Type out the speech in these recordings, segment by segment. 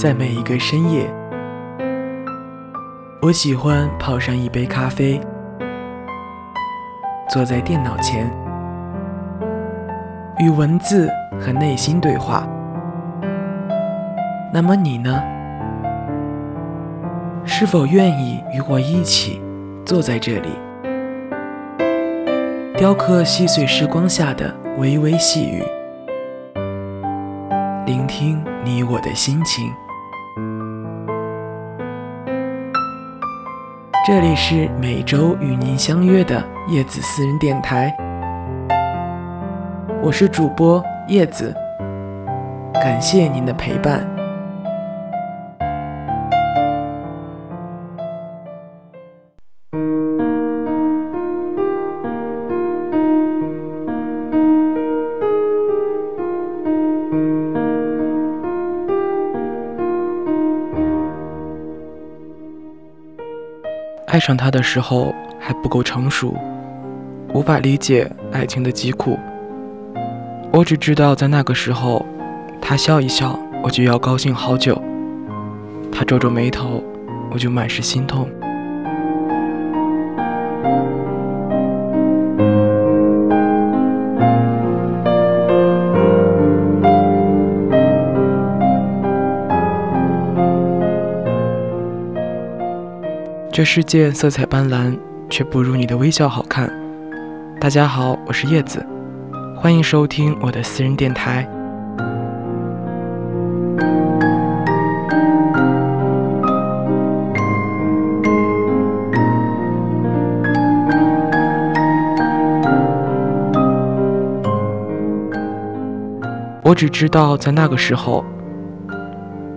在每一个深夜。我喜欢泡上一杯咖啡，坐在电脑前，与文字和内心对话。那么你呢？是否愿意与我一起坐在这里，雕刻细碎时光下的微微细语，聆听你我的心情？这里是每周与您相约的叶子私人电台，我是主播叶子，感谢您的陪伴。爱上他的时候还不够成熟，无法理解爱情的疾苦。我只知道在那个时候，他笑一笑，我就要高兴好久；他皱皱眉头，我就满是心痛。这世界色彩斑斓，却不如你的微笑好看。大家好，我是叶子，欢迎收听我的私人电台。我只知道在那个时候，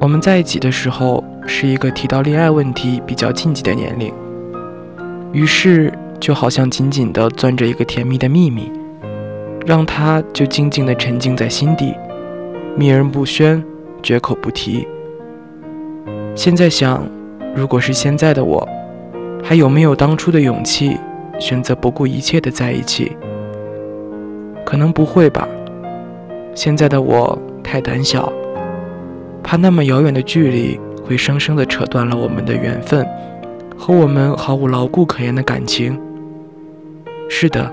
我们在一起的时候是一个提到恋爱问题比较禁忌的年龄，于是就好像紧紧地攥着一个甜蜜的秘密，让它就静静地沉浸在心底，秘而不宣，绝口不提。现在想，如果是现在的我，还有没有当初的勇气，选择不顾一切地在一起？可能不会吧，现在的我太胆小，怕那么遥远的距离会生生地扯断了我们的缘分和我们毫无牢固可言的感情。是的，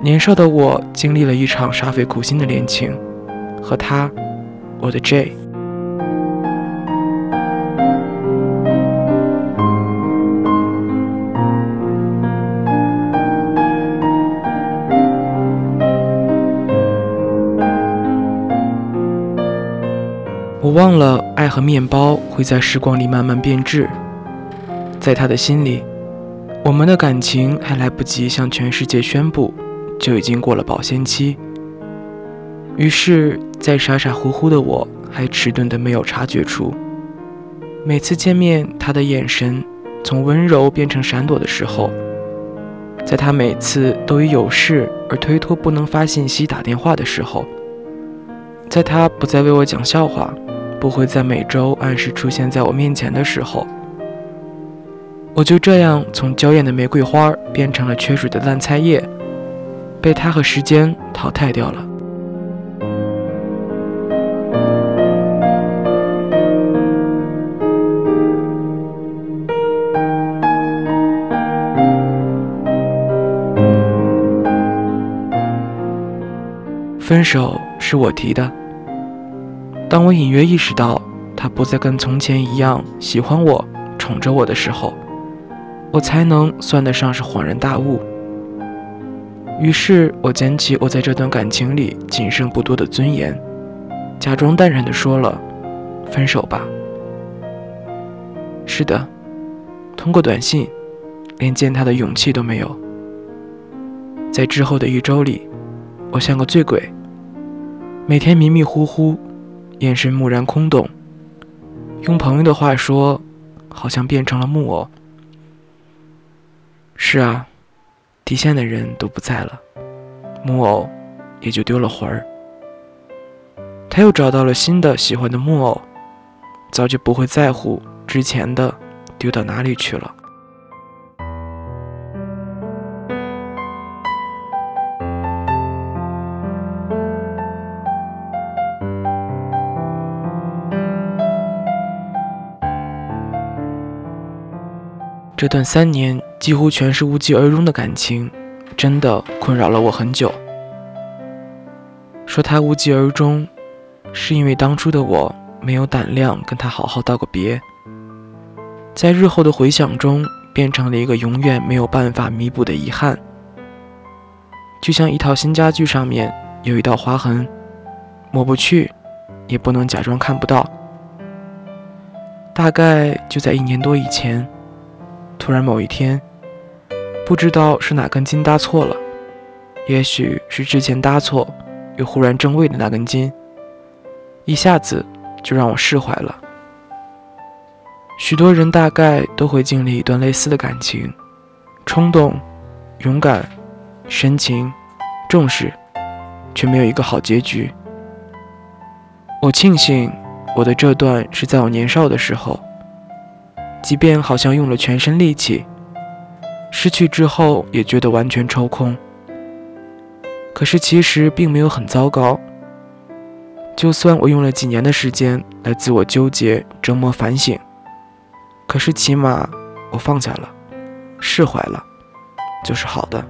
年少的我经历了一场煞费苦心的恋情，和他，我的 J。 我忘了爱和面包会在时光里慢慢变质，在他的心里，我们的感情还来不及向全世界宣布，就已经过了保鲜期。于是在傻傻乎乎的我还迟钝的没有察觉出，每次见面他的眼神从温柔变成闪躲的时候，在他每次都以有事而推脱不能发信息打电话的时候，在他不再为我讲笑话，不会在每周按时出现在我面前的时候，我就这样从娇艳的玫瑰花变成了缺水的烂菜叶，被它和时间淘汰掉了。分手是我提的，当我隐约意识到他不再跟从前一样喜欢我、宠着我的时候，我才能算得上是恍然大悟。于是我捡起我在这段感情里仅剩不多的尊严，假装淡然地说了分手吧。是的，通过短信，连见他的勇气都没有。在之后的一周里，我像个醉鬼，每天迷迷糊糊，眼神蓦然空洞，用朋友的话说，好像变成了木偶。是啊，底线的人都不在了，木偶也就丢了魂儿。他又找到了新的喜欢的木偶，早就不会在乎之前的丢到哪里去了。这段3年几乎全是无疾而终的感情，真的困扰了我很久。说他无疾而终，是因为当初的我没有胆量跟他好好道个别，在日后的回想中变成了一个永远没有办法弥补的遗憾。就像一套新家具上面有一道划痕，抹不去也不能假装看不到。大概就在1年多以前，突然某一天，不知道是哪根筋搭错了，也许是之前搭错又忽然正位的那根筋，一下子就让我释怀了。许多人大概都会经历一段类似的感情，冲动、勇敢、深情、重视，却没有一个好结局。我庆幸我的这段是在我年少的时候，即便好像用了全身力气，失去之后也觉得完全抽空。可是其实并没有很糟糕，就算我用了几年的时间来自我纠结、折磨、反省，可是起码我放下了，释怀了，就是好的。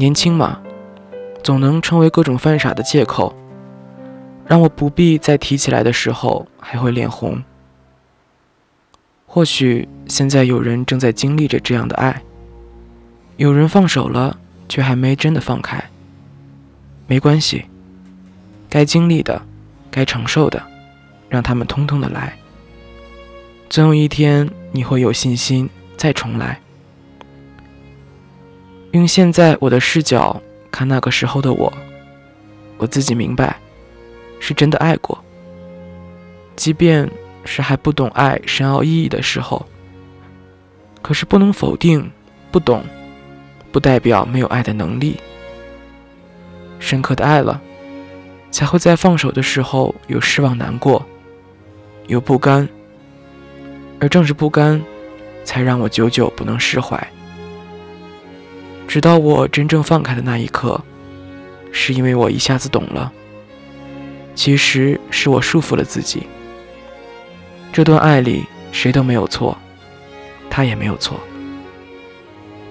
年轻嘛，总能成为各种犯傻的借口，让我不必在提起来的时候还会脸红。或许现在有人正在经历着这样的爱，有人放手了却还没真的放开。没关系，该经历的，该承受的，让他们通通的来。总有一天你会有信心再重来。用现在我的视角看那个时候的我，我自己明白，是真的爱过。即便是还不懂爱深奥意义的时候，可是不能否定，不懂，不代表没有爱的能力。深刻的爱了，才会在放手的时候有失望、难过，有不甘，而正是不甘，才让我久久不能释怀。直到我真正放开的那一刻，是因为我一下子懂了，其实是我束缚了自己。这段爱里谁都没有错，他也没有错，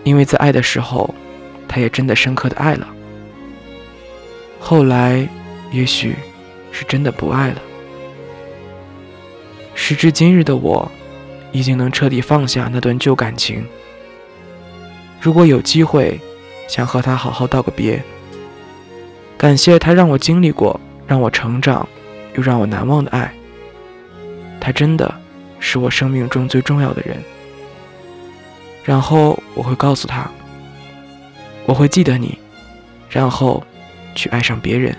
因为在爱的时候他也真的深刻的爱了。后来也许是真的不爱了。时至今日的我已经能彻底放下那段旧感情，如果有机会，想和他好好道个别，感谢他让我经历过，让我成长，又让我难忘的爱。他真的是我生命中最重要的人。然后我会告诉他，我会记得你，然后去爱上别人。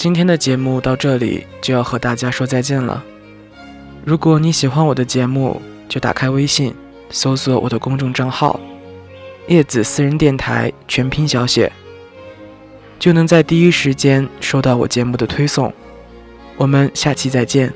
今天的节目到这里就要和大家说再见了。如果你喜欢我的节目，就打开微信，搜索我的公众账号“叶子私人电台”全拼小写，就能在第一时间收到我节目的推送。我们下期再见。